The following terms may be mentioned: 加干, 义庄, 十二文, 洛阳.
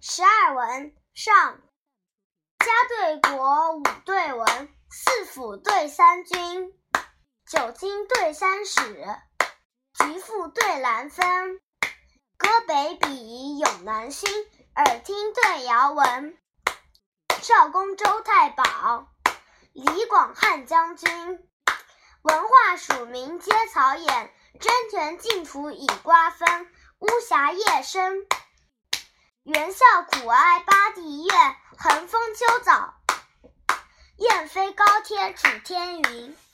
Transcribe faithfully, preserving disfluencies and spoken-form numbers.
十二文上，家对国，五对文，四府对三军，九经对三史，局赋对兰分，歌北鄙，咏南新，耳听对遥闻，少公周太保，李广汉将军，文化属民皆草偃，真权净土已瓜分，巫峡夜深，元宵苦哀八地月，横风秋早，雁飞高天楚天云。